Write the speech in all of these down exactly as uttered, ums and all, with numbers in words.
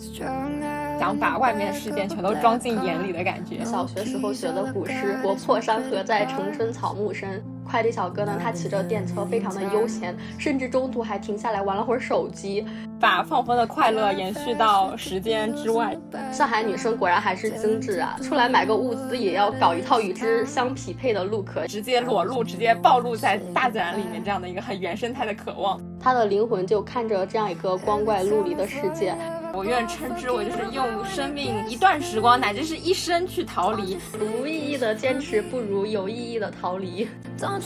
想把外面的事件全都装进眼里的感觉。小学时候学的古诗“国破山河在，城春草木深”。快递小哥呢，他骑着电车，非常的悠闲，甚至中途还停下来玩了会儿手机，把放风的快乐延续到时间之外。上海女生果然还是精致啊，出来买个物资也要搞一套与之相匹配的路壳，直接裸露，直接暴露在大自然里面，这样的一个很原生态的渴望。她的灵魂就看着这样一个光怪陆离的世界。我愿称之为就是用生命一段时光乃至是一生去逃离，无意义的坚持不如有意义的逃离。一个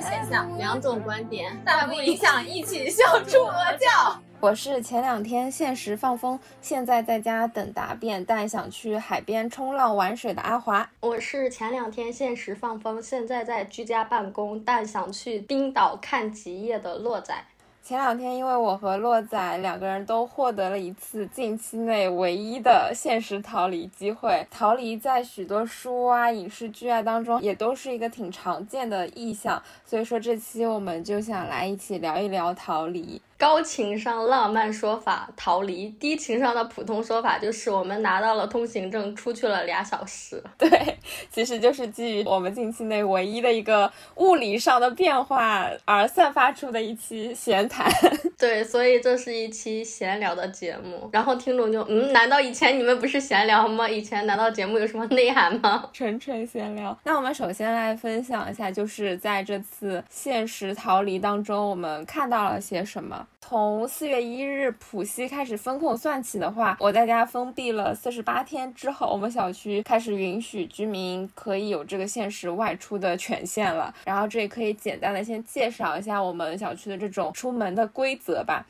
现象，两种观点，但不影响一起笑出鹅叫。我是前两天现实放风，现在在家等答辩，但想去海边冲浪玩水的阿华。我是前两天现实放风，现在在居家办公，但想去冰岛看极夜的洛仔。前两天因为我和洛仔两个人都获得了一次近期内唯一的现实逃离机会。逃离在许多书啊影视剧啊当中也都是一个挺常见的意象，所以说这期我们就想来一起聊一聊逃离。高情商浪漫说法逃离，低情商的普通说法就是我们拿到了通行证出去了俩小时。对，其实就是基于我们近期内唯一的一个物理上的变化而散发出的一期闲谈。对，所以这是一期闲聊的节目。然后听众就嗯，难道以前你们不是闲聊吗？以前难道节目有什么内涵吗？纯纯闲聊。那我们首先来分享一下，就是在这次现实逃离当中我们看到了些什么。从四月一日浦西开始封控算起的话，我在家封闭了四十八天之后，我们小区开始允许居民可以有这个限时外出的权限了。然后这也可以简单的先介绍一下我们小区的这种出门的规则吧。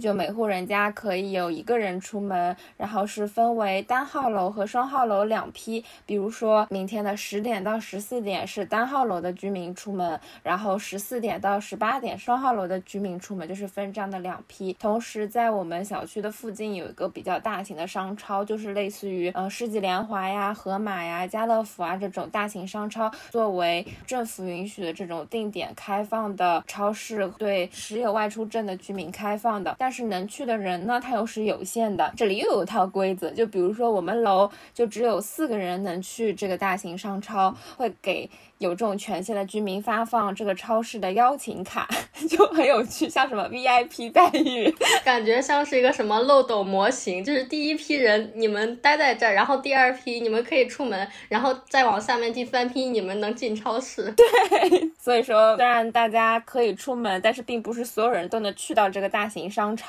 就每户人家可以有一个人出门，然后是分为单号楼和双号楼两批。比如说明天的十点到十四点是单号楼的居民出门，然后十四点到十八点双号楼的居民出门，就是分这样的两批。同时在我们小区的附近有一个比较大型的商超，就是类似于呃世纪联华呀、盒马呀、家乐福啊这种大型商超，作为政府允许的这种定点开放的超市，对持有外出证的居民开放的。但是能去的人呢，它又是有限的。这里又有一套规则，就比如说我们楼就只有四个人能去这个大型商超，会给有这种权限的居民发放这个超市的邀请卡，就很有趣，像什么 V I P 待遇，感觉像是一个什么漏斗模型，就是第一批人你们待在这儿，然后第二批你们可以出门，然后再往下面第三批你们能进超市。对，所以说虽然大家可以出门，但是并不是所有人都能去到这个大型商超。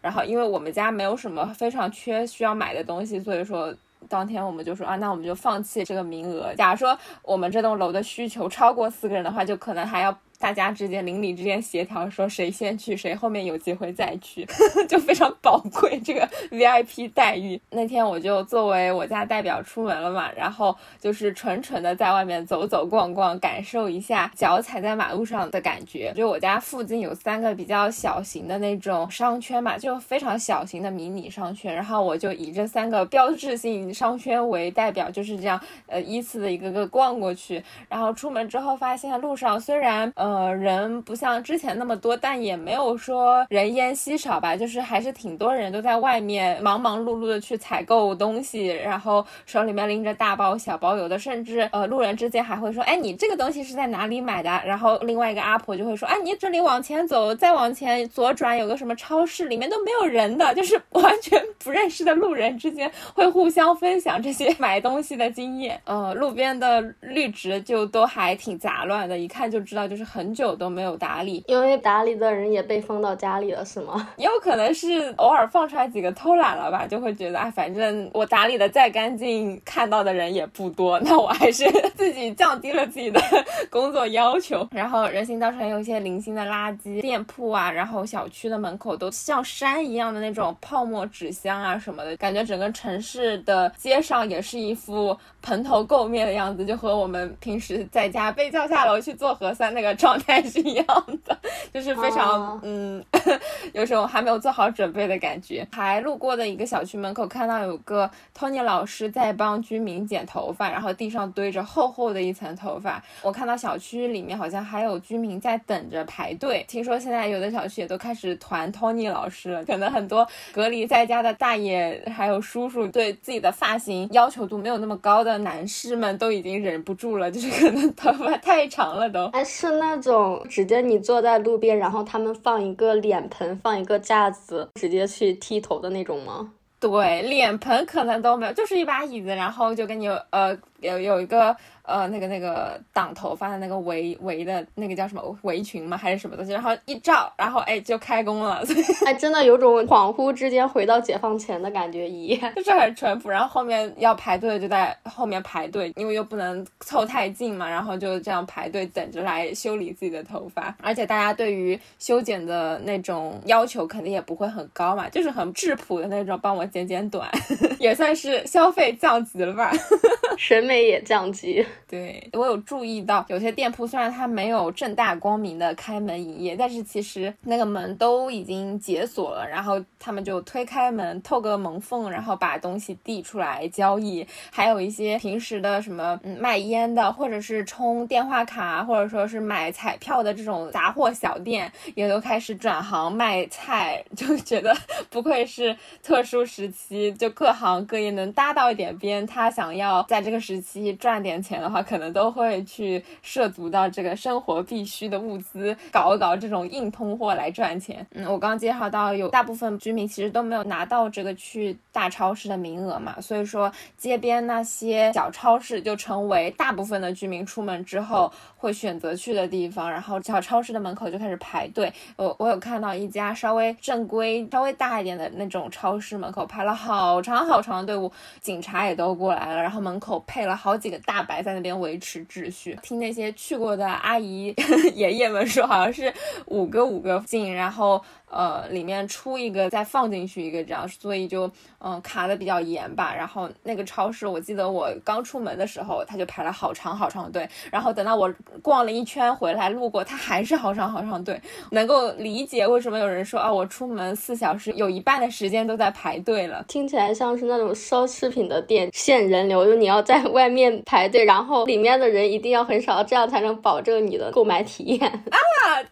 然后因为我们家没有什么非常缺需要买的东西，所以说当天我们就说啊，那我们就放弃这个名额。假如说我们这栋楼的需求超过四个人的话，就可能还要大家之间邻里之间协调，说谁先去，谁后面有机会再去，就非常宝贵这个 V I P 待遇。那天我就作为我家代表出门了嘛，然后就是纯纯的在外面走走逛逛，感受一下脚踩在马路上的感觉。就我家附近有三个比较小型的那种商圈嘛，就非常小型的迷你商圈，然后我就以这三个标志性商圈为代表，就是这样呃依次的一个个逛过去。然后出门之后发现路上虽然嗯、呃呃，人不像之前那么多，但也没有说人烟稀少吧，就是还是挺多人都在外面忙忙碌碌的去采购东西，然后手里面拎着大包小包，有的甚至呃路人之间还会说，哎，你这个东西是在哪里买的？然后另外一个阿婆就会说，哎，你这里往前走，再往前左转有个什么超市，里面都没有人的，就是完全不认识的路人之间会互相分享这些买东西的经验。呃，路边的绿植就都还挺杂乱的，一看就知道就是很。很久都没有打理，因为打理的人也被封到家里了，是吗？也有可能是偶尔放出来几个偷懒了吧，就会觉得啊，反正我打理的再干净，看到的人也不多，那我还是自己降低了自己的工作要求。然后人行道上有一些零星的垃圾，店铺啊，然后小区的门口都像山一样的那种泡沫纸箱啊什么的，感觉整个城市的街上也是一副蓬头垢面的样子，就和我们平时在家被叫下楼去做核酸那个状态是一样的，就是非常、oh. 嗯，有时候还没有做好准备的感觉。还路过的一个小区门口看到有个 Tony 老师在帮居民剪头发，然后地上堆着厚厚的一层头发。我看到小区里面好像还有居民在等着排队，听说现在有的小区也都开始团 Tony 老师了，可能很多隔离在家的大爷还有叔叔对自己的发型要求度没有那么高的男士们都已经忍不住了，就是可能头发太长了都。哎，是那种直接你坐在路边，然后他们放一个脸盆，放一个架子，直接去剃头的那种吗？对，脸盆可能都没有，就是一把椅子，然后就跟你呃有有一个呃那个那个挡头发的那个围围的那个叫什么围裙吗还是什么东西，然后一照，然后哎就开工了。哎，真的有种恍惚之间回到解放前的感觉一样，就是很淳朴。然后后面要排队就在后面排队，因为又不能凑太近嘛，然后就这样排队等着来修理自己的头发。而且大家对于修剪的那种要求肯定也不会很高嘛，就是很质朴的那种，帮我剪剪短，也算是消费降级了吧，审美也降级。对，我有注意到有些店铺虽然它没有正大光明的开门营业，但是其实那个门都已经解锁了，然后他们就推开门透个门缝，然后把东西递出来交易。还有一些平时的什么、嗯、卖烟的，或者是充电话卡，或者说是买彩票的这种杂货小店也都开始转行卖菜，就觉得不愧是特殊时时期，就各行各业能搭到一点边，他想要在这个时期赚点钱的话，可能都会去涉足到这个生活必需的物资，搞一搞这种硬通货来赚钱。嗯，我刚介绍到有大部分居民其实都没有拿到这个去大超市的名额嘛，所以说街边那些小超市就成为大部分的居民出门之后会选择去的地方，然后小超市的门口就开始排队。我我有看到一家稍微正规稍微大一点的那种超市门口排了好长好长的队伍，警察也都过来了，然后门口配了好几个大白在那边维持秩序。听那些去过的阿姨爷爷们说，好像是五个五个进，然后呃里面出一个再放进去一个这样，所以就嗯、呃、卡的比较严吧。然后那个超市我记得我刚出门的时候他就排了好长好长的队，然后等到我逛了一圈回来路过他还是好长好长队。能够理解为什么有人说啊我出门四小时有一半的时间都在排队了。听起来像是那种奢侈品的店限人流，就你要在外面排队，然后里面的人一定要很少，这样才能保证你的购买体验啊。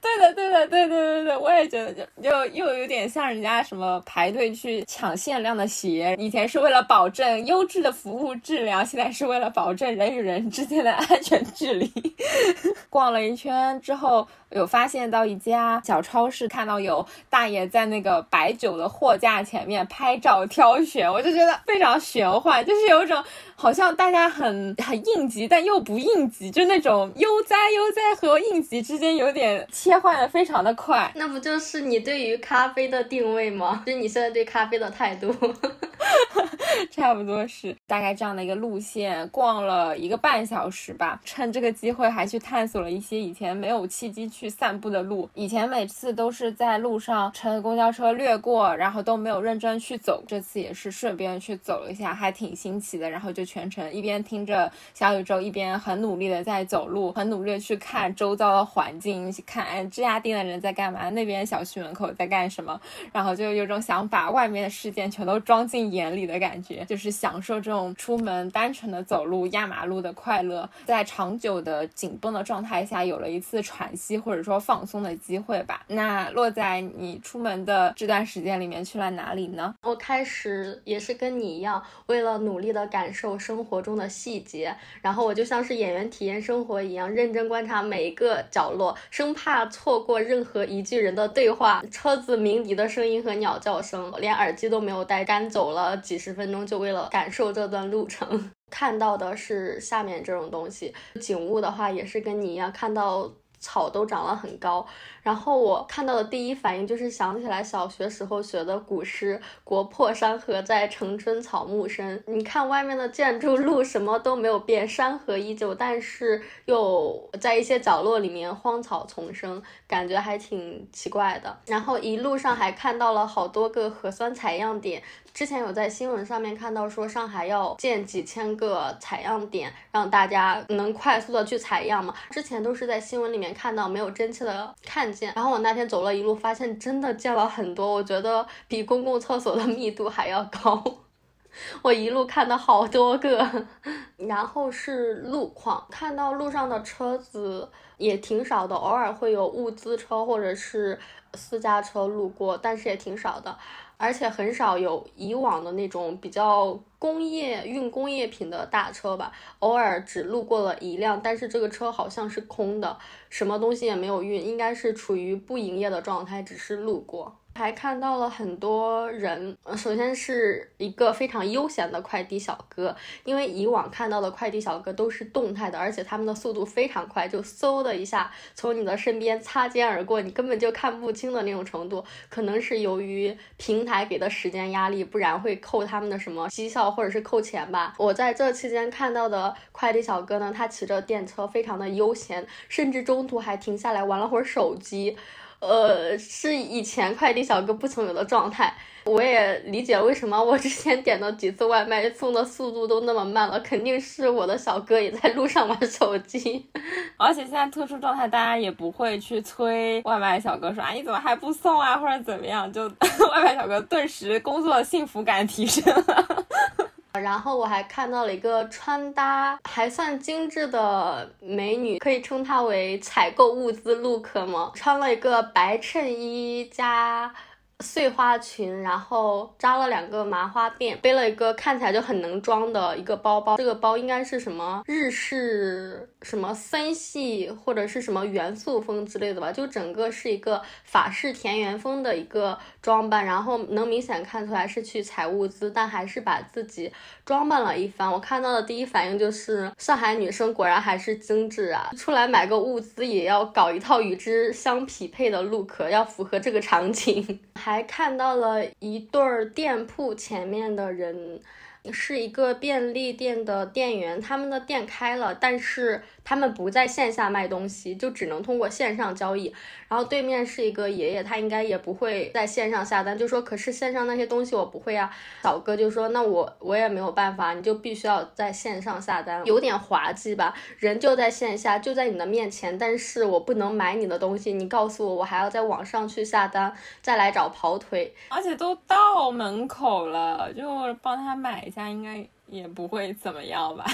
对的对的对对对对，我也觉得就又又有点像人家什么排队去抢限量的鞋，以前是为了保证优质的服务质量，现在是为了保证人与人之间的安全距离。逛了一圈之后有发现到一家小超市，看到有大爷在那个白酒的货架前面拍照挑选，我就觉得非常玄幻，就是有一种好像大家很很应急但又不应急，就那种悠哉悠哉和应急之间有点切换的非常的快。那不就是你对于咖啡的定位吗？就是你现在对咖啡的态度。差不多是大概这样的一个路线，逛了一个半小时吧。趁这个机会还去探索了一些以前没有契机去散步的路，以前每次都是在路上乘公交车掠过，然后都没有认真去走，这次也是顺便去走了一下，还挺新奇的。然后就全程一边听着小宇宙，一边很努力的在走路，很努力的去看周遭的环境，看这家店的人在干嘛，那边小区门口在干什么，然后就有种想把外面的事件全都装进眼里的感觉，就是享受这种出门单纯的走路压马路的快乐。在长久的紧绷的状态下有了一次喘息或者说放松的机会吧。那落在你出门的这段时间里面去了哪里呢？我开始也是跟你一样，为了努力的感受生活中的细节，然后我就像是演员体验生活一样，认真观察每一个角落，生怕错过任何一句人的对话、车子鸣笛的声音和鸟叫声，连耳机都没有带，干走了几十分钟，就为了感受这段路程。看到的是下面这种东西，景物的话也是跟你一样，看到草都长了很高，然后我看到的第一反应就是想起来小学时候学的古诗，国破山河在，城春草木深。你看外面的建筑路什么都没有变，山河依旧，但是又在一些角落里面荒草丛生，感觉还挺奇怪的。然后一路上还看到了好多个核酸采样点，之前有在新闻上面看到说上海要建几千个采样点，让大家能快速的去采样嘛。之前都是在新闻里面看到，没有真切的看见。然后我那天走了一路，发现真的见了很多，我觉得比公共厕所的密度还要高。我一路看到好多个，然后是路况，看到路上的车子也挺少的，偶尔会有物资车或者是私家车路过，但是也挺少的，而且很少有以往的那种比较工业运工业品的大车吧，偶尔只路过了一辆，但是这个车好像是空的，什么东西也没有运，应该是处于不营业的状态，只是路过。还看到了很多人，首先是一个非常悠闲的快递小哥，因为以往看到的快递小哥都是动态的，而且他们的速度非常快，就嗖的一下从你的身边擦肩而过，你根本就看不清的那种程度。可能是由于平台给的时间压力，不然会扣他们的什么绩效或者是扣钱吧。我在这期间看到的快递小哥呢，他骑着电车非常的悠闲，甚至中途还停下来玩了会儿手机，呃，是以前快递小哥不曾有的状态。我也理解为什么我之前点的几次外卖送的速度都那么慢了，肯定是我的小哥也在路上玩手机。而且现在特殊状态，大家也不会去催外卖小哥说啊你怎么还不送啊或者怎么样，就外卖小哥顿时工作幸福感提升了。然后我还看到了一个穿搭还算精致的美女，可以称她为采购物资 look 吗？穿了一个白衬衣加碎花裙，然后扎了两个麻花辫，背了一个看起来就很能装的一个包包，这个包应该是什么日式什么森系或者是什么元素风之类的吧，就整个是一个法式田园风的一个装扮，然后能明显看出来是去采物资，但还是把自己装扮了一番。我看到的第一反应就是上海女生果然还是精致啊，出来买个物资也要搞一套与之相匹配的 look， 要符合这个场景。还看到了一对儿店铺前面的人，是一个便利店的店员，他们的店开了，但是他们不在线下卖东西，就只能通过线上交易。然后对面是一个爷爷，他应该也不会在线上下单，就说可是线上那些东西我不会啊，小哥就说那我我也没有办法，你就必须要在线上下单，有点滑稽吧，人就在线下就在你的面前，但是我不能买你的东西，你告诉我我还要在网上去下单再来找跑腿，而且都到门口了就帮他买一下应该也不会怎么样吧。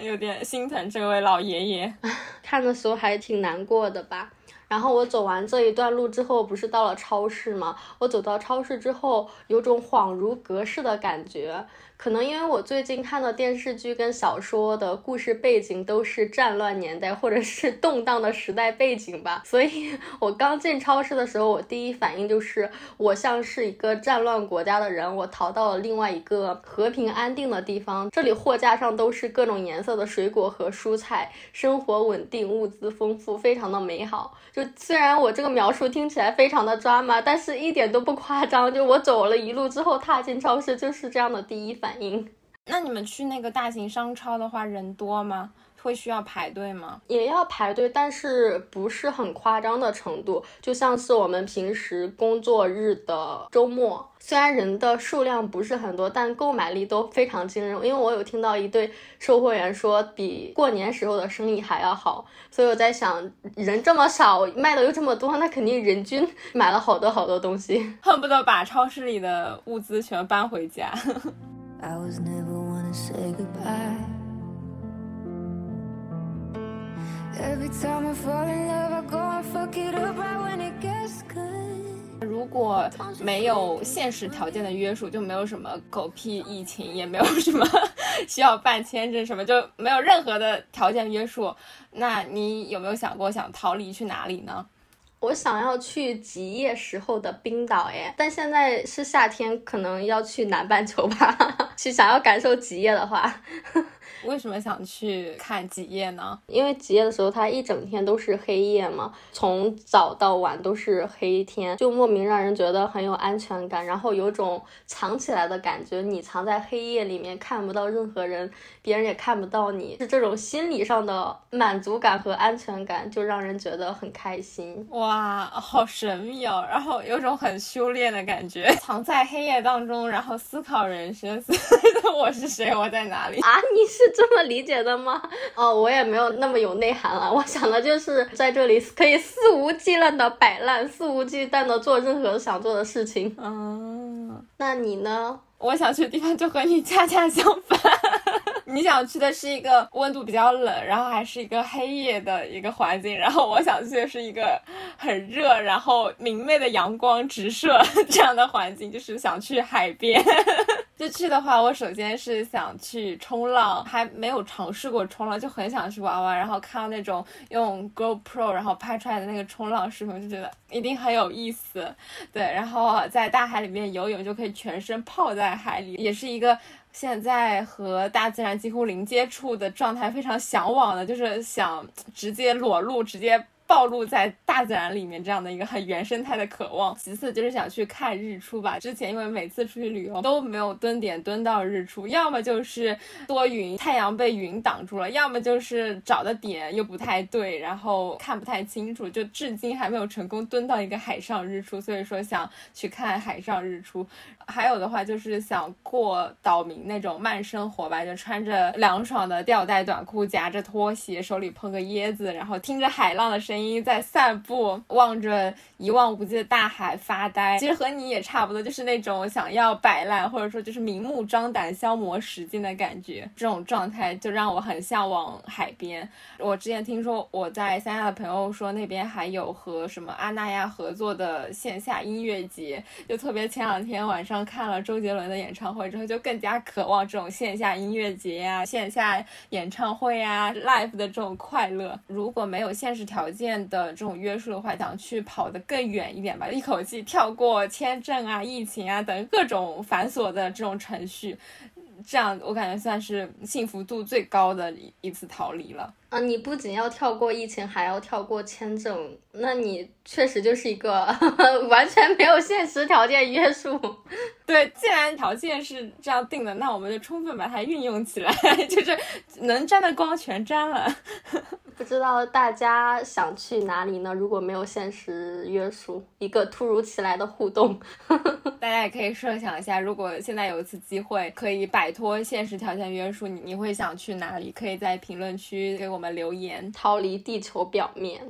有点心疼这位老爷爷。看的时候还挺难过的吧。然后我走完这一段路之后，不是到了超市吗？我走到超市之后，有种恍如隔世的感觉。可能因为我最近看的电视剧跟小说的故事背景都是战乱年代或者是动荡的时代背景吧，所以我刚进超市的时候，我第一反应就是我像是一个战乱国家的人，我逃到了另外一个和平安定的地方，这里货架上都是各种颜色的水果和蔬菜，生活稳定，物资丰富，非常的美好。就虽然我这个描述听起来非常的drama，但是一点都不夸张，就我走了一路之后踏进超市就是这样的第一反应。那你们去那个大型商超的话，人多吗？会需要排队吗？也要排队，但是不是很夸张的程度，就像是我们平时工作日的周末，虽然人的数量不是很多，但购买力都非常惊人。因为我有听到一对售货员说比过年时候的生意还要好，所以我在想人这么少卖的又这么多，那肯定人均买了好多好多东西，恨不得把超市里的物资全搬回家。I was never wanna say goodbye. Every time I fall in love, I go and fuck it up right when it gets good. 如果没有现实条件的约束，就没有什么狗屁疫情，也没有什么需要办签证什么，就没有任何的条件约束，那你有没有想过想逃离去哪里呢？我想要去极夜时候的冰岛耶，但现在是夏天，可能要去南半球吧。去想要感受极夜的话，为什么想去看极夜呢？因为极夜的时候它一整天都是黑夜嘛，从早到晚都是黑天，就莫名让人觉得很有安全感，然后有种藏起来的感觉，你藏在黑夜里面看不到任何人，别人也看不到你，是这种心理上的满足感和安全感，就让人觉得很开心。哇，好神秘哦，然后有种很修炼的感觉，藏在黑夜当中，然后思考人生，我是谁，我在哪里啊？你是这么理解的吗？哦，我也没有那么有内涵了，我想的就是在这里可以肆无忌惮的摆烂，肆无忌惮的做任何想做的事情。嗯，那你呢？我想去的地方就和你恰恰相反。你想去的是一个温度比较冷，然后还是一个黑夜的一个环境，然后我想去的是一个很热，然后明媚的阳光直射这样的环境，就是想去海边。就去的话，我首先是想去冲浪，还没有尝试过冲浪，就很想去玩玩，然后看到那种用 GoPro 然后拍出来的那个冲浪视频，就觉得一定很有意思。对，然后在大海里面游泳，就可以全身泡在海里，也是一个现在和大自然几乎零接触的状态非常向往的，就是想直接裸露，直接暴露在大自然里面，这样的一个很原生态的渴望。其次就是想去看日出吧，之前因为每次出去旅游都没有蹲点蹲到日出，要么就是多云，太阳被云挡住了，要么就是找的点又不太对，然后看不太清楚，就至今还没有成功蹲到一个海上日出，所以说想去看海上日出。还有的话就是想过岛民那种慢生活吧，就穿着凉爽的吊带短裤，夹着拖鞋，手里捧个椰子，然后听着海浪的声音在散步，望着一望无际的大海发呆。其实和你也差不多，就是那种想要摆烂，或者说就是明目张胆消磨时间的感觉，这种状态就让我很向往海边。我之前听说我在三亚的朋友说那边还有和什么阿那亚合作的线下音乐节，就特别前两天晚上看了周杰伦的演唱会之后，就更加渴望这种线下音乐节呀、啊、线下演唱会啊 live 的这种快乐。如果没有现实条件的这种约束的话，想去跑得更远一点吧，一口气跳过签证啊、疫情啊等各种繁琐的这种程序，这样我感觉算是幸福度最高的一次逃离了。啊，你不仅要跳过疫情，还要跳过签证，那你确实就是一个呵呵完全没有现实条件约束。对，既然条件是这样定的，那我们就充分把它运用起来，就是能沾的光全沾了。不知道大家想去哪里呢？如果没有现实约束，一个突如其来的互动，大家也可以设想一下，如果现在有一次机会可以摆脱现实条件约束，你你会想去哪里？可以在评论区给我们留言，逃离地球表面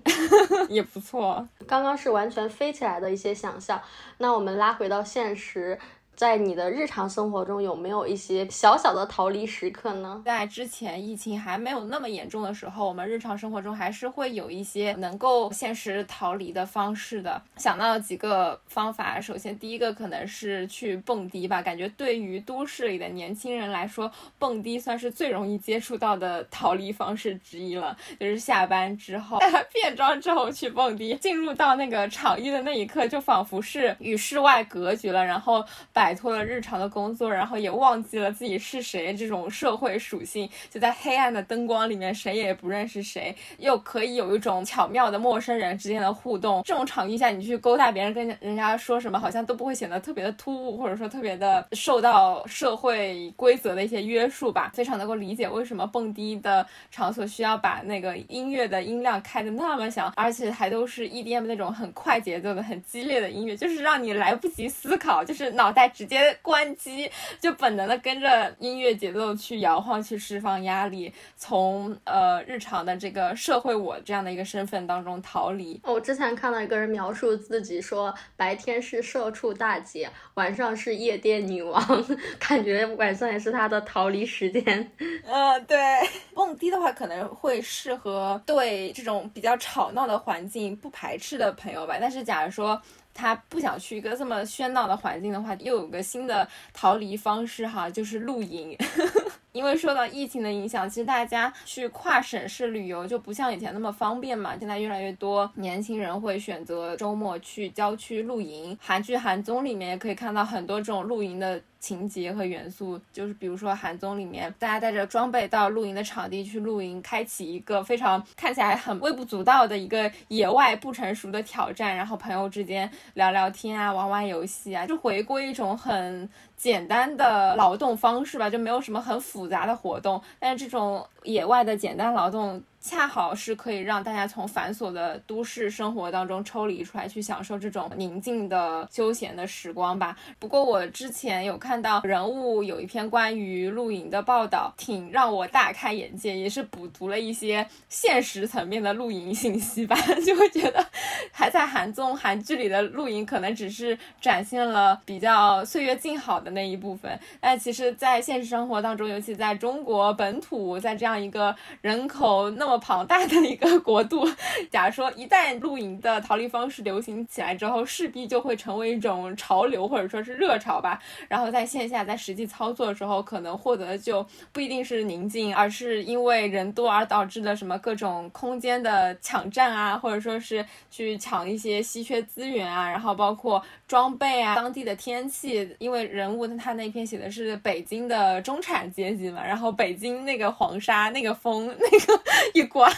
也不错。刚刚是完全飞起来的一些想象，那我们拉回到现实。在你的日常生活中有没有一些小小的逃离时刻呢？在之前疫情还没有那么严重的时候，我们日常生活中还是会有一些能够现实逃离的方式的。想到几个方法，首先第一个可能是去蹦迪吧，感觉对于都市里的年轻人来说，蹦迪算是最容易接触到的逃离方式之一了。就是下班之后变装之后去蹦迪，进入到那个场域的那一刻，就仿佛是与世外隔绝了，然后把摆脱了日常的工作，然后也忘记了自己是谁，这种社会属性，就在黑暗的灯光里面，谁也不认识谁，又可以有一种巧妙的陌生人之间的互动。这种场域下，你去勾搭别人，跟人家说什么，好像都不会显得特别的突兀，或者说特别的受到社会规则的一些约束吧。非常能够理解为什么蹦迪的场所需要把那个音乐的音量开得那么响，而且还都是 E D M 那种很快节奏的、很激烈的音乐，就是让你来不及思考，就是脑袋直接关机，就本能的跟着音乐节奏去摇晃，去释放压力，从呃日常的这个社会我这样的一个身份当中逃离。我之前看到一个人描述自己说，白天是社畜大姐，晚上是夜店女王，感觉晚上也是她的逃离时间。呃，对，蹦迪的话可能会适合对这种比较吵闹的环境不排斥的朋友吧，但是假如说他不想去一个这么喧闹的环境的话，又有个新的逃离方式哈，就是露营。因为受到疫情的影响，其实大家去跨省市旅游就不像以前那么方便嘛，现在越来越多年轻人会选择周末去郊区露营。韩剧韩综里面也可以看到很多这种露营的情节和元素，就是比如说韩综里面大家带着装备到露营的场地去露营，开启一个非常看起来很微不足道的一个野外不成熟的挑战，然后朋友之间聊聊天啊，玩玩游戏啊，就回归一种很简单的劳动方式吧，就没有什么很复杂的活动，但是这种野外的简单劳动恰好是可以让大家从繁琐的都市生活当中抽离出来，去享受这种宁静的休闲的时光吧。不过我之前有看到人物有一篇关于露营的报道，挺让我大开眼界，也是补足了一些现实层面的露营信息吧，就会觉得还在韩综韩剧里的露营可能只是展现了比较岁月静好的那一部分，但其实在现实生活当中，尤其在中国本土，在这样一个人口那么庞大的一个国度，假如说一旦露营的逃离方式流行起来之后，势必就会成为一种潮流或者说是热潮吧，然后在线下在实际操作的时候，可能获得的就不一定是宁静，而是因为人多而导致了什么各种空间的抢占啊，或者说是去抢一些稀缺资源啊，然后包括装备啊，当地的天气，因为人物他那篇写的是北京的中产阶级嘛，然后北京那个黄沙那个风那个一刮，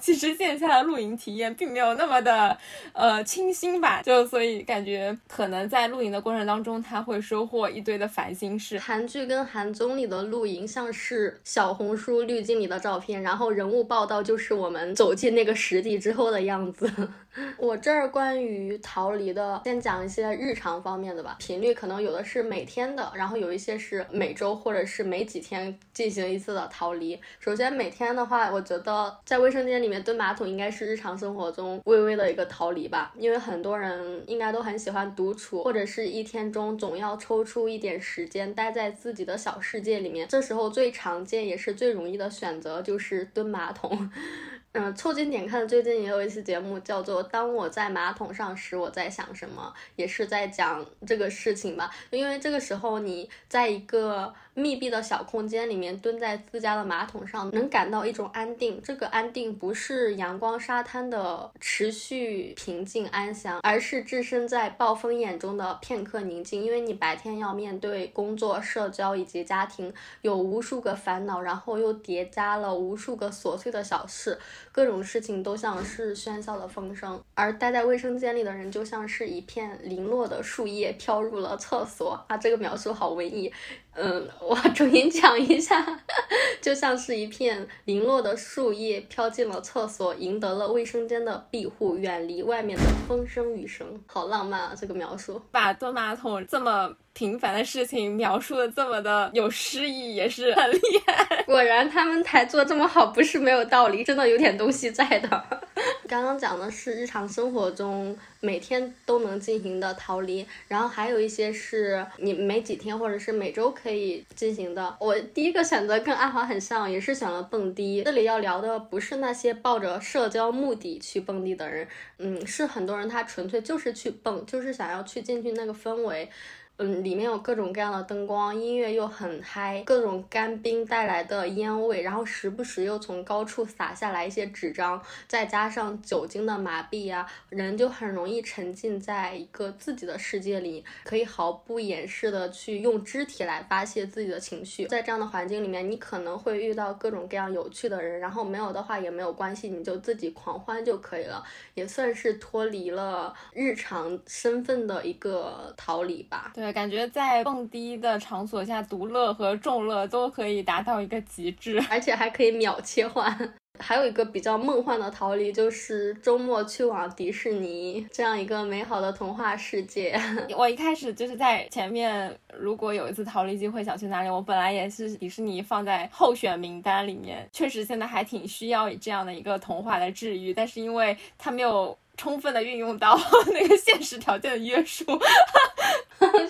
其实线下的露营体验并没有那么的呃清新吧，就所以感觉可能在露营的过程当中，他会收获一堆的烦心事。韩剧跟韩综里的露营像是小红书滤镜里的照片，然后人物报道就是我们走进那个实地之后的样子。我这儿关于逃离的先讲一些日常方面的吧，频率可能有的是每天的，然后有一些是每周或者是每几天进行一次的逃离。首先每天的话，我觉得在卫生间里面蹲马桶应该是日常生活中微微的一个逃离吧，因为很多人应该都很喜欢独处，或者是一天中总要抽出一点时间待在自己的小世界里面，这时候最常见也是最容易的选择就是蹲马桶。嗯，凑近点看，最近也有一期节目叫做《当我在马桶上时我在想什么》，也是在讲这个事情吧。因为这个时候你在一个密闭的小空间里面蹲在自家的马桶上，能感到一种安定，这个安定不是阳光沙滩的持续平静安详，而是置身在暴风眼中的片刻宁静。因为你白天要面对工作、社交以及家庭，有无数个烦恼，然后又叠加了无数个琐碎的小事，各种事情都像是喧嚣的风声，而待在卫生间里的人就像是一片零落的树叶飘入了厕所啊，这个描述好文艺。嗯，我重新讲一下，就像是一片零落的树叶飘进了厕所，赢得了卫生间的庇护，远离外面的风声雨声。好浪漫啊，这个描述，把蹲马桶这么平凡的事情描述的这么的有诗意，也是很厉害。果然他们才做这么好，不是没有道理，真的有点东西在的。刚刚讲的是日常生活中每天都能进行的逃离，然后还有一些是你每几天或者是每周可以进行的。我第一个选择跟阿华很像，也是选了蹦迪。这里要聊的不是那些抱着社交目的去蹦迪的人，嗯，是很多人他纯粹就是去蹦，就是想要去进去那个氛围。嗯，里面有各种各样的灯光，音乐又很嗨，各种干冰带来的烟味，然后时不时又从高处洒下来一些纸张，再加上酒精的麻痹啊，人就很容易沉浸在一个自己的世界里，可以毫不掩饰的去用肢体来发泄自己的情绪。在这样的环境里面，你可能会遇到各种各样有趣的人，然后没有的话也没有关系，你就自己狂欢就可以了，也算是脱离了日常身份的一个逃离吧。对，感觉在蹦迪的场所下，独乐和众乐都可以达到一个极致，而且还可以秒切换。还有一个比较梦幻的逃离，就是周末去往迪士尼这样一个美好的童话世界。我一开始就是在前面，如果有一次逃离机会想去哪里，我本来也是迪士尼放在候选名单里面，确实现在还挺需要这样的一个童话的治愈，但是因为它没有充分的运用到那个现实条件的约束，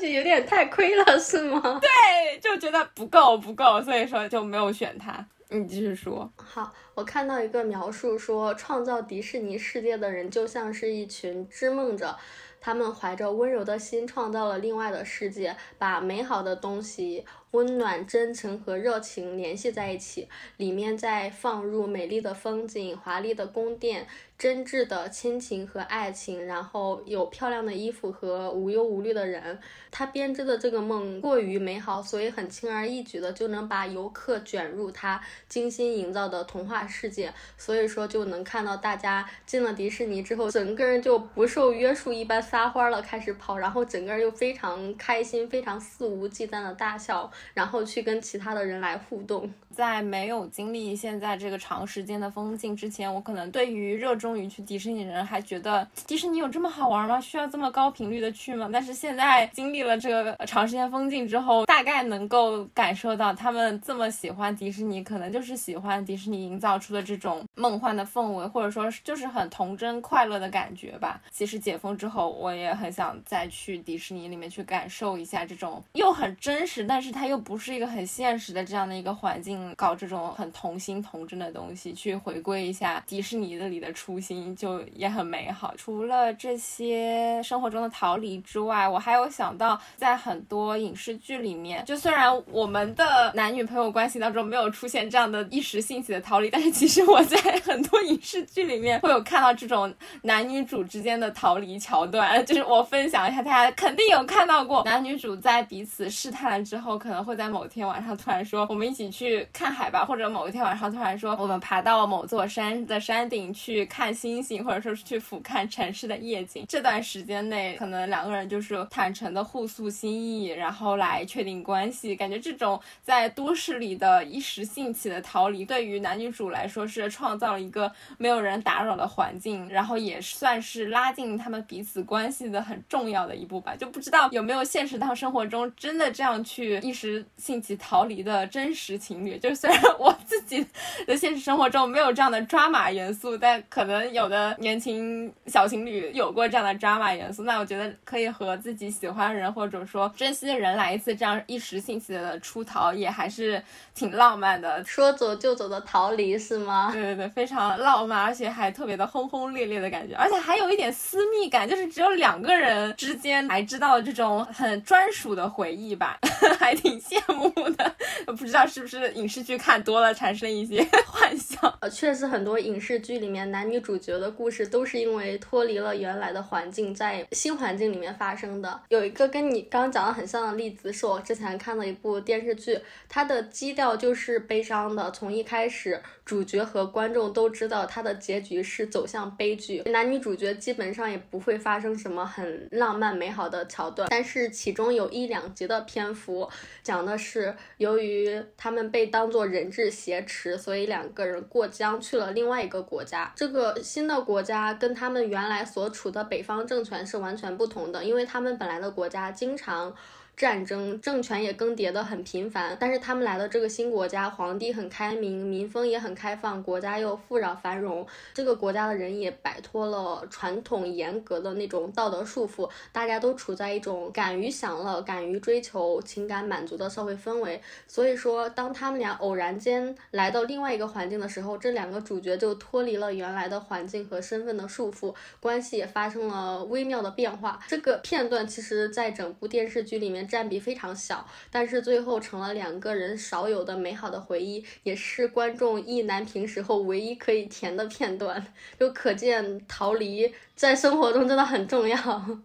就有点太亏了，是吗？对，就觉得不够不够，所以说就没有选它。你继续说。好，我看到一个描述说，创造迪士尼世界的人就像是一群织梦者，他们怀着温柔的心创造了另外的世界，把美好的东西温暖、真诚和热情联系在一起，里面再放入美丽的风景、华丽的宫殿、真挚的亲情和爱情，然后有漂亮的衣服和无忧无虑的人。他编织的这个梦过于美好，所以很轻而易举的就能把游客卷入他精心营造的童话世界。所以说就能看到大家进了迪士尼之后，整个人就不受约束一般撒欢了，开始跑，然后整个人又非常开心，非常肆无忌惮的大笑，然后去跟其他的人来互动。在没有经历现在这个长时间的封禁之前，我可能对于热衷于去迪士尼人还觉得迪士尼有这么好玩吗？需要这么高频率的去吗？但是现在经历了这个长时间封禁之后，大概能够感受到他们这么喜欢迪士尼，可能就是喜欢迪士尼营造出的这种梦幻的氛围，或者说就是很童真快乐的感觉吧。其实解封之后我也很想再去迪士尼里面去感受一下这种又很真实，但是它又不是一个很现实的这样的一个环境，搞这种很童心童真的东西，去回归一下迪士尼里的初心，就也很美好。除了这些生活中的逃离之外，我还有想到在很多影视剧里面，就虽然我们的男女朋友关系当中没有出现这样的一时兴起的逃离，但是其实我在很多影视剧里面会有看到这种男女主之间的逃离桥段。就是我分享一下，大家肯定有看到过，男女主在彼此试探了之后，可能会在某天晚上突然说我们一起去看海吧，或者某一天晚上突然说我们爬到某座山的山顶去看星星，或者说是去俯瞰城市的夜景。这段时间内可能两个人就是坦诚的互诉心意，然后来确定关系。感觉这种在都市里的一时兴起的逃离，对于男女主来说是创造了一个没有人打扰的环境，然后也算是拉近他们彼此关系的很重要的一步吧。就不知道有没有现实到生活中真的这样去一时兴起逃离的真实情侣。就虽然我自己的现实生活中没有这样的drama元素，但可能有的年轻小情侣有过这样的drama元素。那我觉得可以和自己喜欢的人或者说珍惜的人来一次这样一时兴起的出逃，也还是挺浪漫的。说走就走的逃离是吗？对对对，非常浪漫，而且还特别的轰轰烈烈的感觉，而且还有一点私密感，就是只有两个人之间才知道这种很专属的回忆吧，还挺羡慕的。不知道是不是影视剧看多了产生一些幻想。确实很多影视剧里面男女主角的故事都是因为脱离了原来的环境，在新环境里面发生的。有一个跟你刚刚讲的很像的例子是我之前看的一部电视剧，它的基调就是悲伤的，从一开始主角和观众都知道它的结局是走向悲剧，男女主角基本上也不会发生什么很浪漫美好的桥段。但是其中有一两集的篇幅讲的是由于他们被当作人质挟持，所以两个人过江去了另外一个国家。这个新的国家跟他们原来所处的北方政权是完全不同的，因为他们本来的国家经常战争，政权也更迭的很频繁。但是他们来到这个新国家，皇帝很开明，民风也很开放，国家又富饶繁荣，这个国家的人也摆脱了传统严格的那种道德束缚，大家都处在一种敢于享乐、敢于追求情感满足的社会氛围。所以说当他们俩偶然间来到另外一个环境的时候，这两个主角就脱离了原来的环境和身份的束缚，关系也发生了微妙的变化。这个片段其实在整部电视剧里面占比非常小，但是最后成了两个人少有的美好的回忆，也是观众意难平时候唯一可以甜的片段。就可见逃离在生活中真的很重要。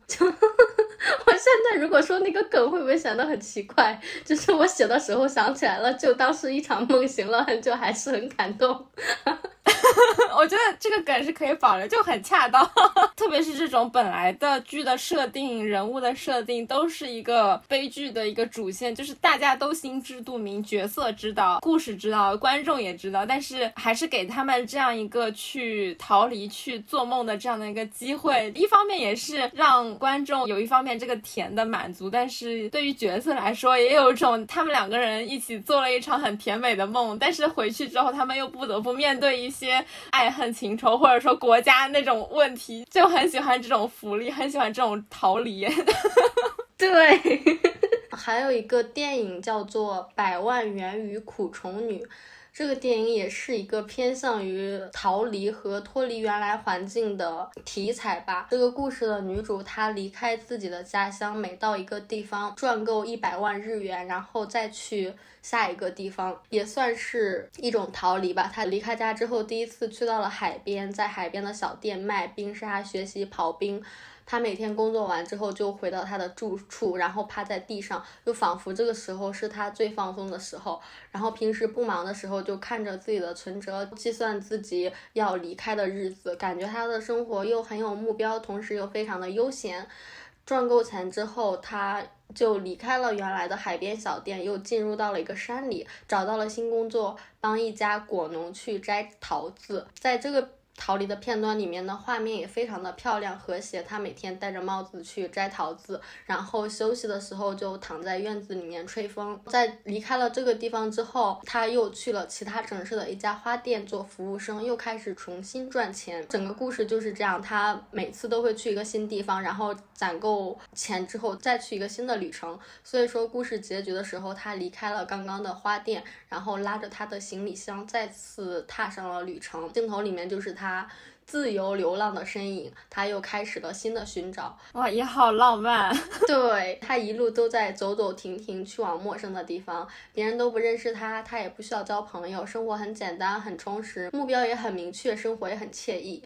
就我现在如果说那个梗会不会显得很奇怪，就是我写的时候想起来了，就当是一场梦，醒了很久还是很感动。我觉得这个梗是可以保留，就很恰当。特别是这种本来的剧的设定、人物的设定都是一个悲剧的一个主线，就是大家都心知肚明，角色知道，故事知道，观众也知道，但是还是给他们这样一个去逃离、去做梦的这样的一个机会。一方面也是让观众有一方面这个甜的满足，但是对于角色来说也有一种他们两个人一起做了一场很甜美的梦，但是回去之后他们又不得不面对一些爱恨情仇，或者说国家那种问题。就很喜欢这种福利，很喜欢这种逃离。对。还有一个电影叫做《百万元与苦虫女》，这个电影也是一个偏向于逃离和脱离原来环境的题材吧。这个故事的女主她离开自己的家乡，每到一个地方赚够一百万日元，然后再去下一个地方，也算是一种逃离吧。她离开家之后第一次去到了海边，在海边的小店卖冰，是她学习刨冰。他每天工作完之后就回到他的住处，然后趴在地上，就仿佛这个时候是他最放松的时候。然后平时不忙的时候就看着自己的存折，计算自己要离开的日子，感觉他的生活又很有目标，同时又非常的悠闲。赚够钱之后，他就离开了原来的海边小店，又进入到了一个山里，找到了新工作，帮一家果农去摘桃子。在这个逃离的片段里面的画面也非常的漂亮和谐，他每天戴着帽子去摘桃子，然后休息的时候就躺在院子里面吹风。在离开了这个地方之后，他又去了其他城市的一家花店做服务生，又开始重新赚钱。整个故事就是这样，他每次都会去一个新地方，然后攒够钱之后再去一个新的旅程。所以说故事结局的时候，他离开了刚刚的花店，然后拉着他的行李箱再次踏上了旅程。镜头里面就是他他自由流浪的身影，他又开始了新的寻找。哇，也好浪漫。对，他一路都在走走停停，去往陌生的地方，别人都不认识他，他也不需要交朋友，生活很简单很充实，目标也很明确，生活也很惬意。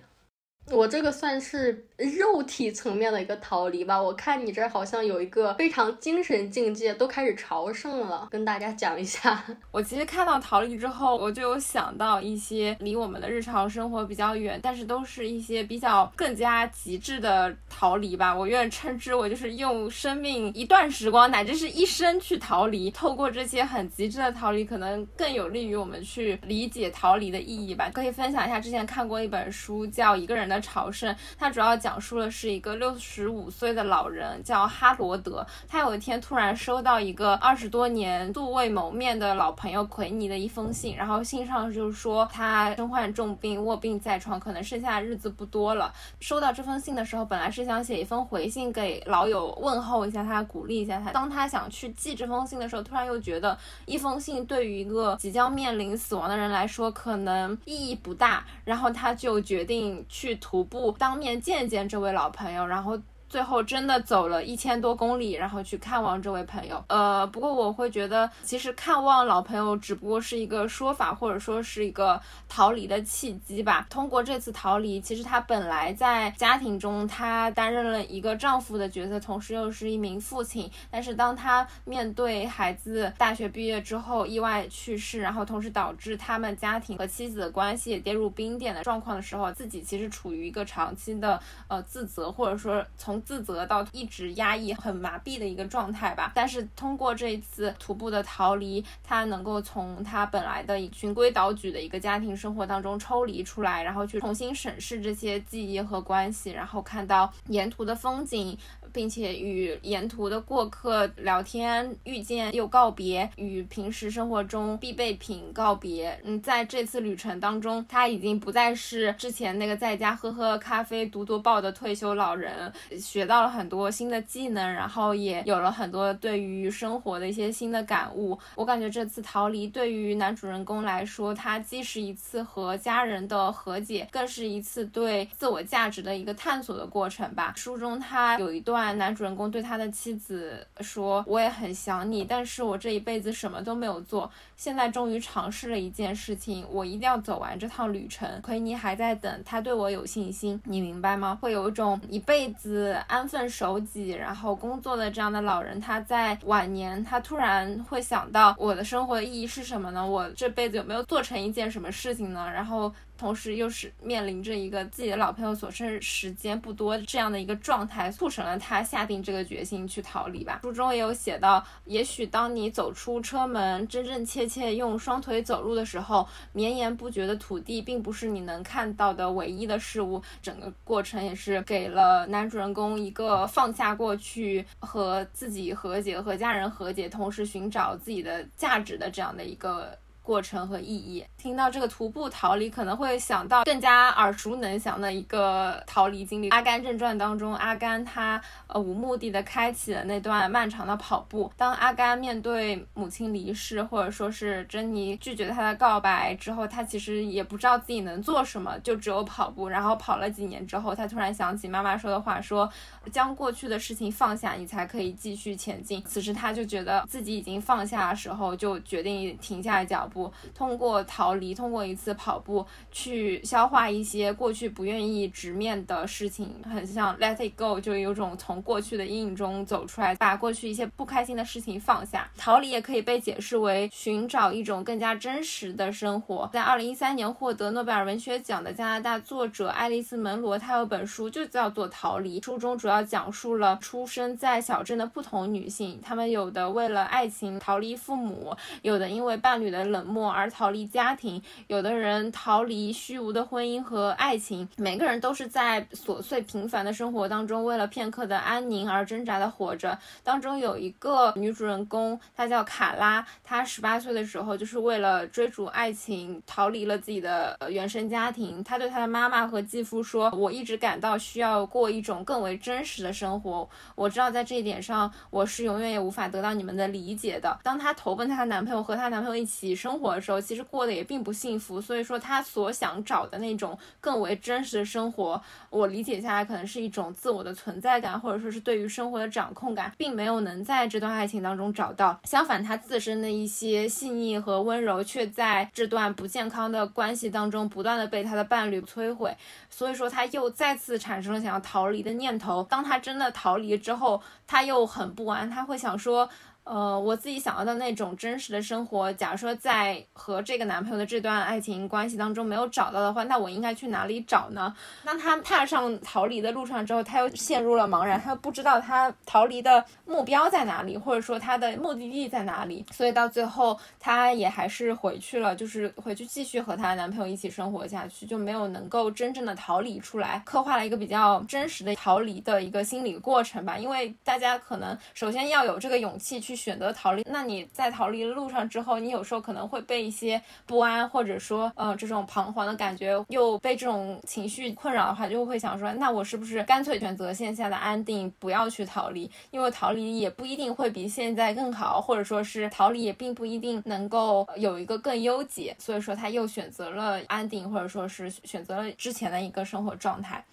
我这个算是肉体层面的一个逃离吧，我看你这好像有一个非常精神境界，都开始朝圣了，跟大家讲一下。我其实看到逃离之后，我就有想到一些离我们的日常生活比较远，但是都是一些比较更加极致的逃离吧。我愿称之为就是用生命一段时光乃至是一生去逃离，透过这些很极致的逃离，可能更有利于我们去理解逃离的意义吧。可以分享一下之前看过一本书叫《一个人的朝圣》，他主要讲述的是一个六十五岁的老人叫哈罗德，他有一天突然收到一个二十多年素未谋面的老朋友奎尼的一封信，然后信上就是说他身患重病，卧病在床，可能剩下日子不多了。收到这封信的时候，本来是想写一封回信给老友问候一下他，鼓励一下他，当他想去寄这封信的时候，突然又觉得一封信对于一个即将面临死亡的人来说可能意义不大，然后他就决定去徒步当面见见这位老朋友，然后最后真的走了一千多公里，然后去看望这位朋友。呃，不过我会觉得其实看望老朋友只不过是一个说法，或者说是一个逃离的契机吧。通过这次逃离，其实他本来在家庭中他担任了一个丈夫的角色，同时又是一名父亲，但是当他面对孩子大学毕业之后意外去世，然后同时导致他们家庭和妻子的关系也跌入冰点的状况的时候，自己其实处于一个长期的呃自责，或者说从自责到一直压抑很麻痹的一个状态吧。但是通过这一次徒步的逃离，他能够从他本来的循规蹈矩的一个家庭生活当中抽离出来，然后去重新审视这些记忆和关系，然后看到沿途的风景，并且与沿途的过客聊天，遇见又告别，与平时生活中必备品告别。嗯，在这次旅程当中，他已经不再是之前那个在家喝喝咖啡读读报的退休老人，学到了很多新的技能，然后也有了很多对于生活的一些新的感悟。我感觉这次逃离对于男主人公来说，他既是一次和家人的和解，更是一次对自我价值的一个探索的过程吧。书中他有一段男主人公对他的妻子说，我也很想你，但是我这一辈子什么都没有做，现在终于尝试了一件事情，我一定要走完这趟旅程。奎尼还在等，他对我有信心，你明白吗？会有一种一辈子安分守己然后工作的这样的老人，他在晚年他突然会想到，我的生活意义是什么呢？我这辈子有没有做成一件什么事情呢？然后同时又是面临着一个自己的老朋友所剩时间不多这样的一个状态，促成了他下定这个决心去逃离吧。书中也有写到，也许当你走出车门，真真切切用双腿走路的时候，绵延不绝的土地并不是你能看到的唯一的事物。整个过程也是给了男主人公一个放下过去，和自己和解，和家人和解，同时寻找自己的价值的这样的一个过程和意义。听到这个徒步逃离，可能会想到更加耳熟能详的一个逃离经历，《阿甘正传》当中，阿甘他呃无目的的开启了那段漫长的跑步。当阿甘面对母亲离世，或者说是珍妮拒绝他的告白之后，他其实也不知道自己能做什么，就只有跑步。然后跑了几年之后，他突然想起妈妈说的话，说将过去的事情放下，你才可以继续前进。此时他就觉得自己已经放下的时候，就决定停下脚步，通过逃离，通过一次跑步去消化一些过去不愿意直面的事情，很像 let it go， 就有种从过去的阴影中走出来，把过去一些不开心的事情放下。逃离也可以被解释为寻找一种更加真实的生活。在二零一三年获得诺贝尔文学奖的加拿大作者爱丽丝门罗，她有本书就叫做《逃离》，书中主要讲述了出生在小镇的不同女性，她们有的为了爱情逃离父母，有的因为伴侣的冷漠而逃离家庭，有的人逃离虚无的婚姻和爱情。每个人都是在琐碎平凡的生活当中，为了片刻的安宁而挣扎的活着。当中有一个女主人公，她叫卡拉，她十八岁的时候就是为了追逐爱情逃离了自己的原生家庭。她对她的妈妈和继父说，我一直感到需要过一种更为真实的生活，我知道在这一点上我是永远也无法得到你们的理解的。当她投奔她男朋友和她男朋友一起生活的时候，其实过得也并不幸福，所以说她所想找的那种更为真实的生活，我理解下来可能是一种自我的存在感，或者说是对于生活的掌控感，并没有能在这段爱情当中找到。相反，她自身的一些细腻和温柔却在这段不健康的关系当中不断的被她的伴侣摧毁，所以说她又再次产生了想要逃离的念头。当她真的逃离之后，她又很不安，她会想说呃，我自己想要的那种真实的生活，假如说在和这个男朋友的这段爱情关系当中没有找到的话，那我应该去哪里找呢？当他踏上逃离的路上之后，他又陷入了茫然，他又不知道他逃离的目标在哪里，或者说他的目的地在哪里，所以到最后他也还是回去了，就是回去继续和他男朋友一起生活下去，就没有能够真正的逃离出来。刻画了一个比较真实的逃离的一个心理过程吧，因为大家可能首先要有这个勇气去选择逃离，那你在逃离的路上之后，你有时候可能会被一些不安，或者说呃这种彷徨的感觉，又被这种情绪困扰的话，就会想说，那我是不是干脆选择线下的安定，不要去逃离，因为逃离也不一定会比现在更好，或者说是逃离也并不一定能够有一个更优解，所以说他又选择了安定，或者说是选择了之前的一个生活状态。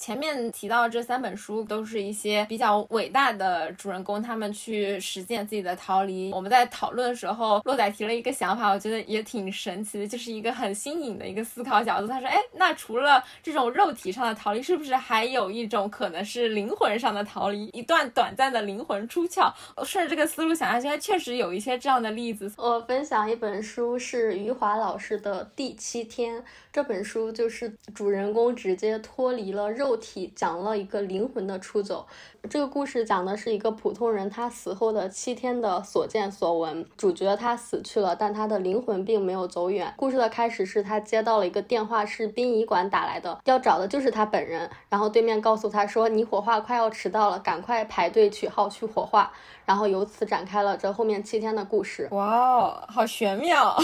前面提到这三本书都是一些比较伟大的主人公，他们去实践自己的逃离。我们在讨论的时候，洛仔提了一个想法，我觉得也挺神奇的，就是一个很新颖的一个思考角度。他说，哎，那除了这种肉体上的逃离，是不是还有一种可能是灵魂上的逃离，一段短暂的灵魂出窍？顺着这个思路想下去，确实有一些这样的例子。我分享一本书，是余华老师的《第七天》，这本书就是主人公直接脱离了肉体，讲了一个灵魂的出走。这个故事讲的是一个普通人他死后的七天的所见所闻。主角他死去了，但他的灵魂并没有走远。故事的开始是他接到了一个电话，是殡仪馆打来的，要找的就是他本人，然后对面告诉他说，你火化快要迟到了，赶快排队取号去火化，然后由此展开了这后面七天的故事。哇，好玄妙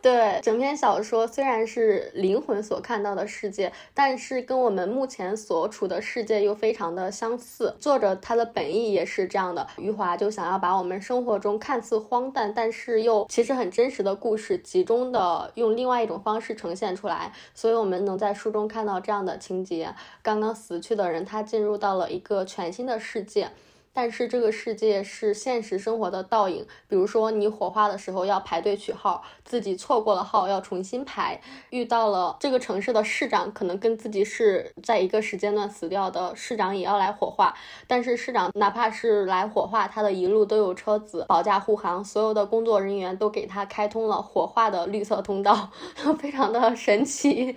对，整篇小说虽然是灵魂所看到的世界，但是跟我们目前所处的世界又非常的相似。作者他的本意也是这样的，余华就想要把我们生活中看似荒诞但是又其实很真实的故事集中的用另外一种方式呈现出来，所以我们能在书中看到这样的情节，刚刚死去的人他进入到了一个全新的世界，但是这个世界是现实生活的倒影。比如说你火化的时候要排队取号，自己错过了号要重新排，遇到了这个城市的市长，可能跟自己是在一个时间段死掉的，市长也要来火化，但是市长哪怕是来火化，他的一路都有车子保驾护航，所有的工作人员都给他开通了火化的绿色通道，非常的神奇。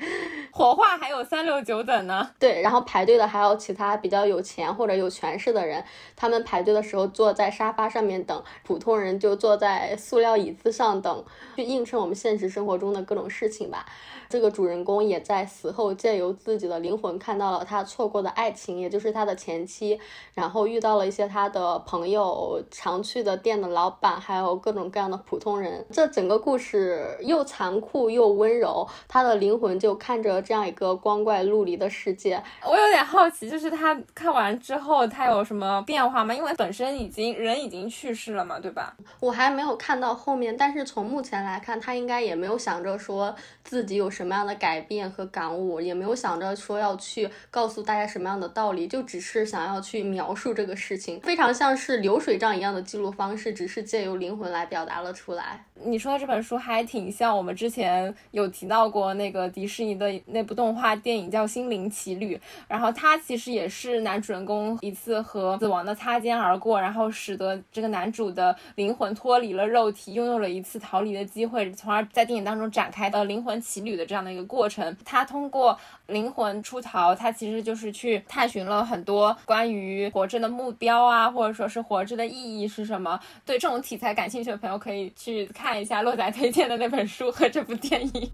火化还有三六九等呢。对，然后排队的还有其他比较有钱或者有权势的人，他们排队的时候坐在沙发上面等，普通人就坐在塑料椅子上等，去映衬我们现实生活中的各种事情吧。这个主人公也在死后借由自己的灵魂看到了他错过的爱情，也就是他的前妻，然后遇到了一些他的朋友，常去的店的老板，还有各种各样的普通人。这整个故事又残酷又温柔，他的灵魂就看着这样一个光怪陆离的世界。我有点好奇，就是他看完之后他有什么变化吗？因为本身已经人已经去世了嘛，对吧？我还没有看到后面，但是从目前来看，他应该也没有想着说自己有什么样的改变和感悟，也没有想着说要去告诉大家什么样的道理，就只是想要去描述这个事情，非常像是流水账一样的记录方式，只是借由灵魂来表达了出来。你说的这本书还挺像我们之前有提到过那个迪士尼的那部动画电影叫《心灵奇旅》，然后它其实也是男主人公一次和死亡的擦肩而过，然后使得这个男主的灵魂脱离了肉体，拥有了一次逃离的机会，从而在电影当中展开的灵魂奇旅的这样的一个过程。他通过灵魂出逃，他其实就是去探寻了很多关于活着的目标啊，或者说是活着的意义是什么。对这种题材感兴趣的朋友可以去看看一下洛仔推荐的那本书和这部电影。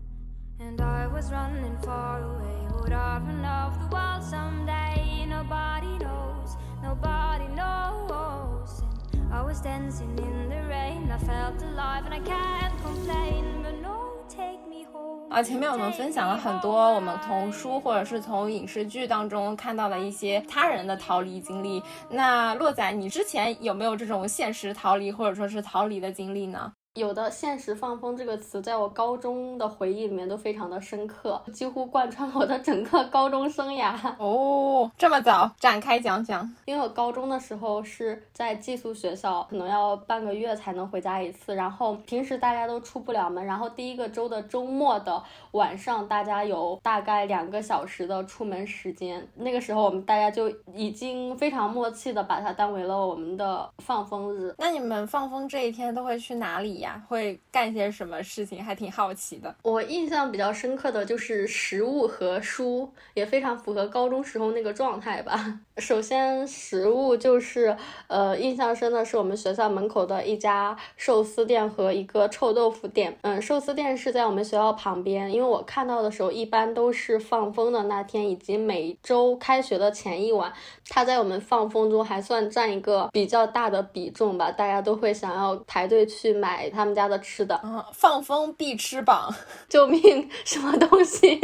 And I was running far away, would I run off the world someday? Nobody knows, nobody knows. And I was dancing in the rain, I felt alive and I can't complain, but no, take me home。啊，前面我们分享了很多我们从书或者是从影视剧当中看到的一些他人的逃离经历。那洛仔，你之前有没有这种现实逃离或者说是逃离的经历呢？有的，现实放风这个词在我高中的回忆里面都非常的深刻，几乎贯穿我的整个高中生涯。哦，这么早，展开讲讲。因为我高中的时候是在寄宿学校，可能要半个月才能回家一次，然后平时大家都出不了门，然后第一个周的周末的晚上，大家有大概两个小时的出门时间。那个时候我们大家就已经非常默契的把它当为了我们的放风日。那你们放风这一天都会去哪里呀？会干些什么事情，还挺好奇的。我印象比较深刻的就是食物和书，也非常符合高中时候那个状态吧。首先食物就是呃，印象深的是我们学校门口的一家寿司店和一个臭豆腐店。嗯，寿司店是在我们学校旁边，因为我看到的时候一般都是放风的那天以及每周开学的前一晚，它在我们放风中还算占一个比较大的比重吧，大家都会想要排队去买他们家的吃的。嗯，放风必吃榜，救命，什么东西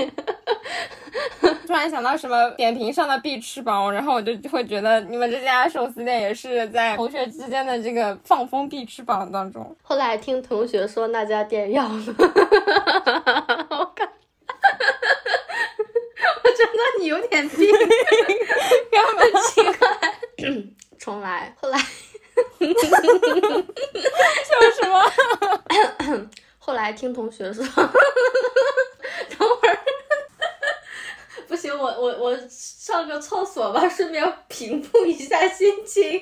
突然想到什么点评上的必吃榜，然后我就会觉得你们这家寿司店也是在同学之间的这个放风必吃榜当中。后来听同学说那家店要了我看我觉得你有点病根本奇怪重来后来笑什么后来听同学说等会儿不行，我我我上个厕所吧，顺便平复一下心情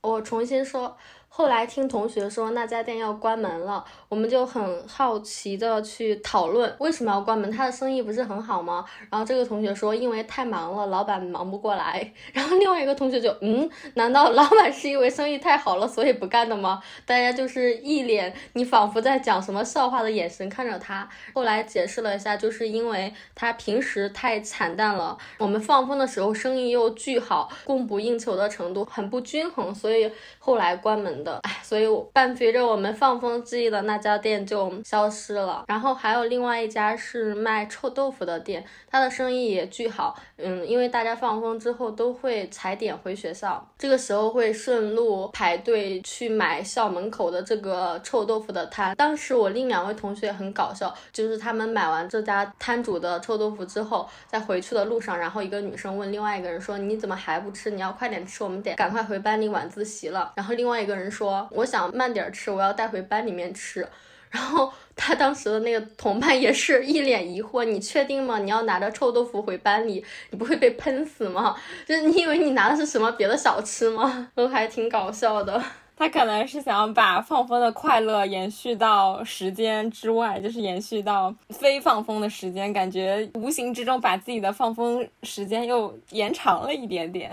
我重新说，后来听同学说那家店要关门了，我们就很好奇的去讨论为什么要关门，他的生意不是很好吗？然后这个同学说因为太忙了，老板忙不过来。然后另外一个同学就嗯，难道老板是因为生意太好了所以不干的吗？大家就是一脸你仿佛在讲什么笑话的眼神看着他。后来解释了一下，就是因为他平时太惨淡了，我们放风的时候生意又巨好，供不应求的程度很不均衡，所以后来关门的。哎，所以伴随着我们放风之意的那家店就消失了。然后还有另外一家是卖臭豆腐的店，它的生意也巨好。嗯，因为大家放风之后都会踩点回学校，这个时候会顺路排队去买校门口的这个臭豆腐的摊。当时我另两位同学很搞笑，就是他们买完这家摊主的臭豆腐之后，在回去的路上，然后一个女生问另外一个人说你怎么还不吃，你要快点吃，我们得赶快回班里晚自习了。然后另外一个人说我想慢点吃，我要带回班里面吃。然后他当时的那个同伴也是一脸疑惑，你确定吗？你要拿着臭豆腐回班里，你不会被喷死吗？就是你以为你拿的是什么别的小吃吗？都还挺搞笑的。他可能是想把放风的快乐延续到时间之外，就是延续到非放风的时间，感觉无形之中把自己的放风时间又延长了一点点。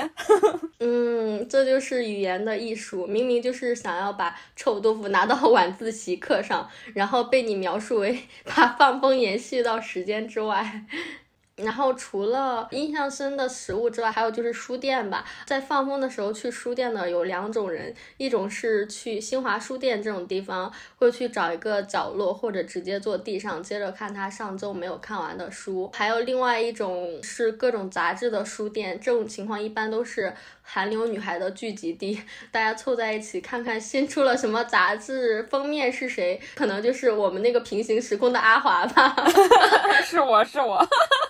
嗯，这就是语言的艺术，明明就是想要把臭豆腐拿到晚自习课上，然后被你描述为把放风延续到时间之外。然后除了印象深的食物之外，还有就是书店吧。在放风的时候去书店的有两种人，一种是去新华书店这种地方，会去找一个角落或者直接坐地上，接着看他上周没有看完的书。还有另外一种是各种杂志的书店，这种情况一般都是韩流女孩的聚集地，大家凑在一起看看新出了什么杂志，封面是谁，可能就是我们那个平行时空的阿华吧。是我是我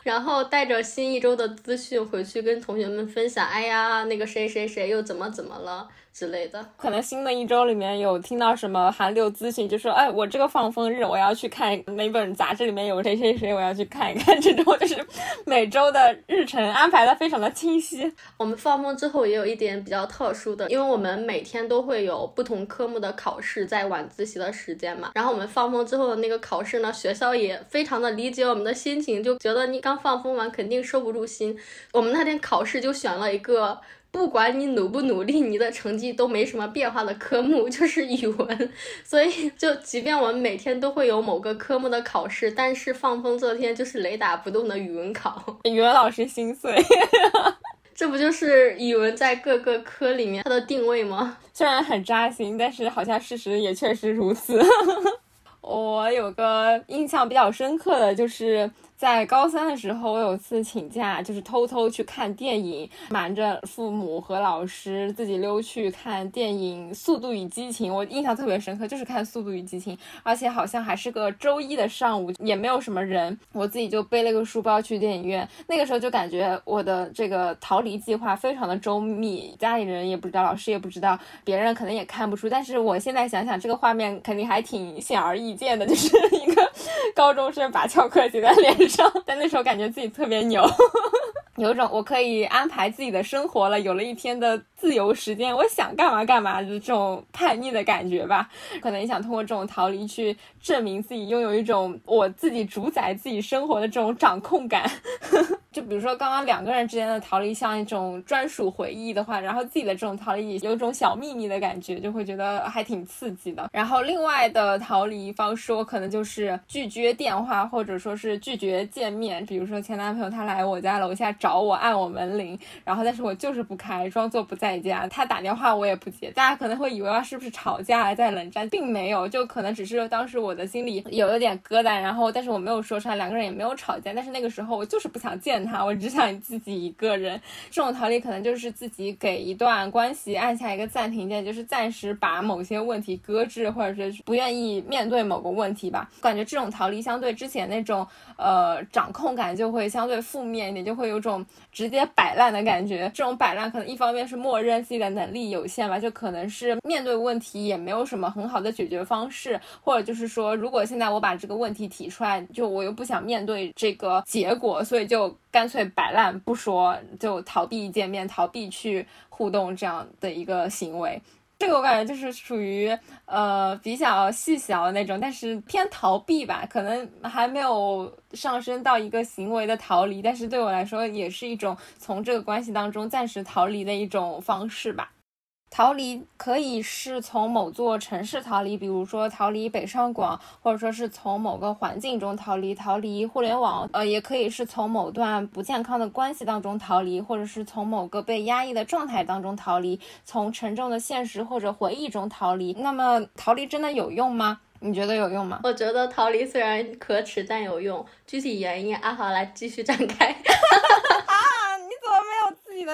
然后带着新一周的资讯回去跟同学们分享，哎呀那个谁谁谁又怎么怎么了之类的。可能新的一周里面有听到什么韩流资讯，就说哎，我这个放风日我要去看哪本杂志里面有谁谁谁，我要去看一看。这种就是每周的日程安排的非常的清晰。我们放风之后也有一点比较特殊的，因为我们每天都会有不同科目的考试在晚自习的时间嘛，然后我们放风之后的那个考试呢，学校也非常的理解我们的心情，就觉得你刚放风完肯定收不住心。我们那天考试就选了一个不管你努不努力你的成绩都没什么变化的科目，就是语文。所以就即便我们每天都会有某个科目的考试，但是放风这天就是雷打不动的语文考，语文老师心碎。这不就是语文在各个科里面它的定位吗？虽然很扎心，但是好像事实也确实如此。我有个印象比较深刻的，就是在高三的时候，我有次请假，就是偷偷去看电影，瞒着父母和老师自己溜去看电影《速度与激情》。我印象特别深刻，就是看《速度与激情》，而且好像还是个周一的上午，也没有什么人，我自己就背了个书包去电影院。那个时候就感觉我的这个逃离计划非常的周密，家里人也不知道，老师也不知道，别人可能也看不出。但是我现在想想，这个画面肯定还挺显而易见的，就是一个高中生把翘课写在脸上。但那时候感觉自己特别牛。有种我可以安排自己的生活了，有了一天的自由时间，我想干嘛干嘛，这种叛逆的感觉吧。可能也想通过这种逃离去证明自己拥有一种我自己主宰自己生活的这种掌控感。就比如说刚刚两个人之间的逃离像一种专属回忆的话，然后自己的这种逃离有一种小秘密的感觉，就会觉得还挺刺激的。然后另外的逃离方式，我可能就是拒绝电话，或者说是拒绝见面。比如说前男朋友他来我家楼下找我，按我门铃，然后但是我就是不开，装作不在家。他打电话我也不接，大家可能会以为是不是吵架了在冷战，并没有，就可能只是当时我的心里有一点疙瘩，然后但是我没有说出来，两个人也没有吵架，但是那个时候我就是不想见他，我只想自己一个人。这种逃离可能就是自己给一段关系按下一个暂停键，就是暂时把某些问题搁置，或者是不愿意面对某个问题吧。感觉这种逃离相对之前那种呃掌控感就会相对负面一点，就会有种直接摆烂的感觉。这种摆烂可能一方面是默认自己的能力有限吧，就可能是面对问题也没有什么很好的解决方式，或者就是说如果现在我把这个问题提出来，就我又不想面对这个结果，所以就干脆摆烂不说，就逃避见面，逃避去互动这样的一个行为。这个我感觉就是属于呃比较细小的那种，但是偏逃避吧，可能还没有上升到一个行为的逃离，但是对我来说也是一种从这个关系当中暂时逃离的一种方式吧。逃离可以是从某座城市逃离，比如说逃离北上广，或者说是从某个环境中逃离，逃离互联网，呃，也可以是从某段不健康的关系当中逃离，或者是从某个被压抑的状态当中逃离，从沉重的现实或者回忆中逃离。那么逃离真的有用吗？你觉得有用吗？我觉得逃离虽然可耻但有用，具体原因阿华来继续展开。啊，你怎么没有自己的？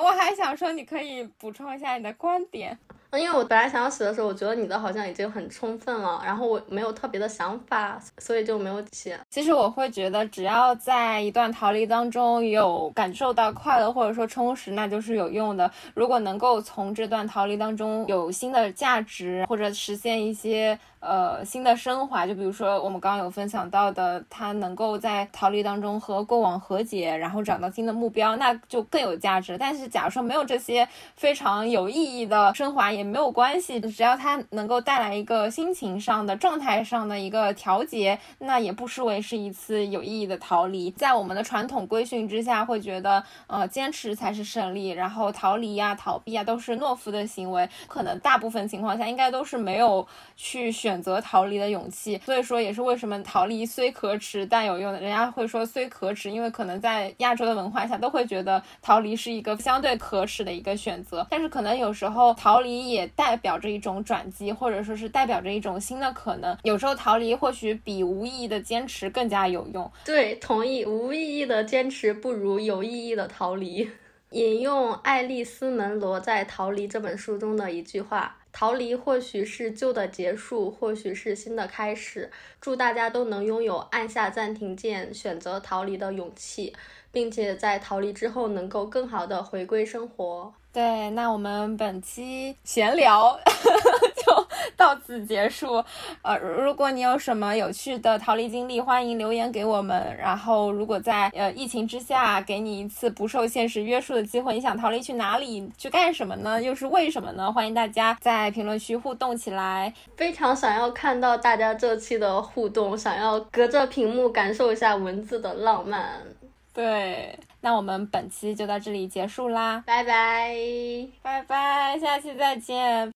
我还想说你可以补充一下你的观点。因为我本来想要写的时候，我觉得你的好像已经很充分了，然后我没有特别的想法，所以就没有写。其实我会觉得只要在一段逃离当中有感受到快乐或者说充实，那就是有用的。如果能够从这段逃离当中有新的价值，或者实现一些呃新的升华，就比如说我们刚刚有分享到的，他能够在逃离当中和过往和解，然后找到新的目标，那就更有价值。但是假如说没有这些非常有意义的升华也也没有关系，只要它能够带来一个心情上的状态上的一个调节，那也不失为是一次有意义的逃离。在我们的传统规训之下会觉得呃，坚持才是胜利，然后逃离啊逃避啊都是懦夫的行为，可能大部分情况下应该都是没有去选择逃离的勇气。所以说也是为什么逃离虽可耻但有用的，人家会说虽可耻，因为可能在亚洲的文化下都会觉得逃离是一个相对可耻的一个选择，但是可能有时候逃离也代表着一种转机，或者说是代表着一种新的可能，有时候逃离或许比无意义的坚持更加有用。对，同意，无意义的坚持不如有意义的逃离。引用爱丽丝门罗在《逃离》这本书中的一句话，逃离或许是旧的结束，或许是新的开始。祝大家都能拥有按下暂停键选择逃离的勇气，并且在逃离之后能够更好的回归生活。对，那我们本期闲聊就到此结束。呃，如果你有什么有趣的逃离经历，欢迎留言给我们。然后如果在呃疫情之下给你一次不受现实约束的机会，你想逃离去哪里，去干什么呢，又是为什么呢，欢迎大家在评论区互动起来。非常想要看到大家这期的互动，想要隔着屏幕感受一下文字的浪漫。对，那我们本期就到这里结束啦，拜拜拜拜，下期再见。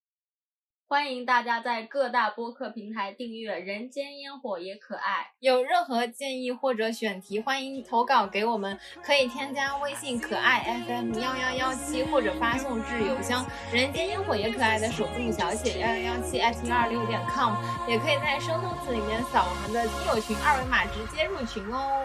欢迎大家在各大播客平台订阅人间烟火也可爱，有任何建议或者选题欢迎投稿给我们，可以添加微信可爱 F M 一一一七 或者发送至邮箱人间烟火也可爱的首字母小写 一一一七 艾特 一二六 点 com， 也可以在生动词里面扫我们的听友群二维码直接入群哦。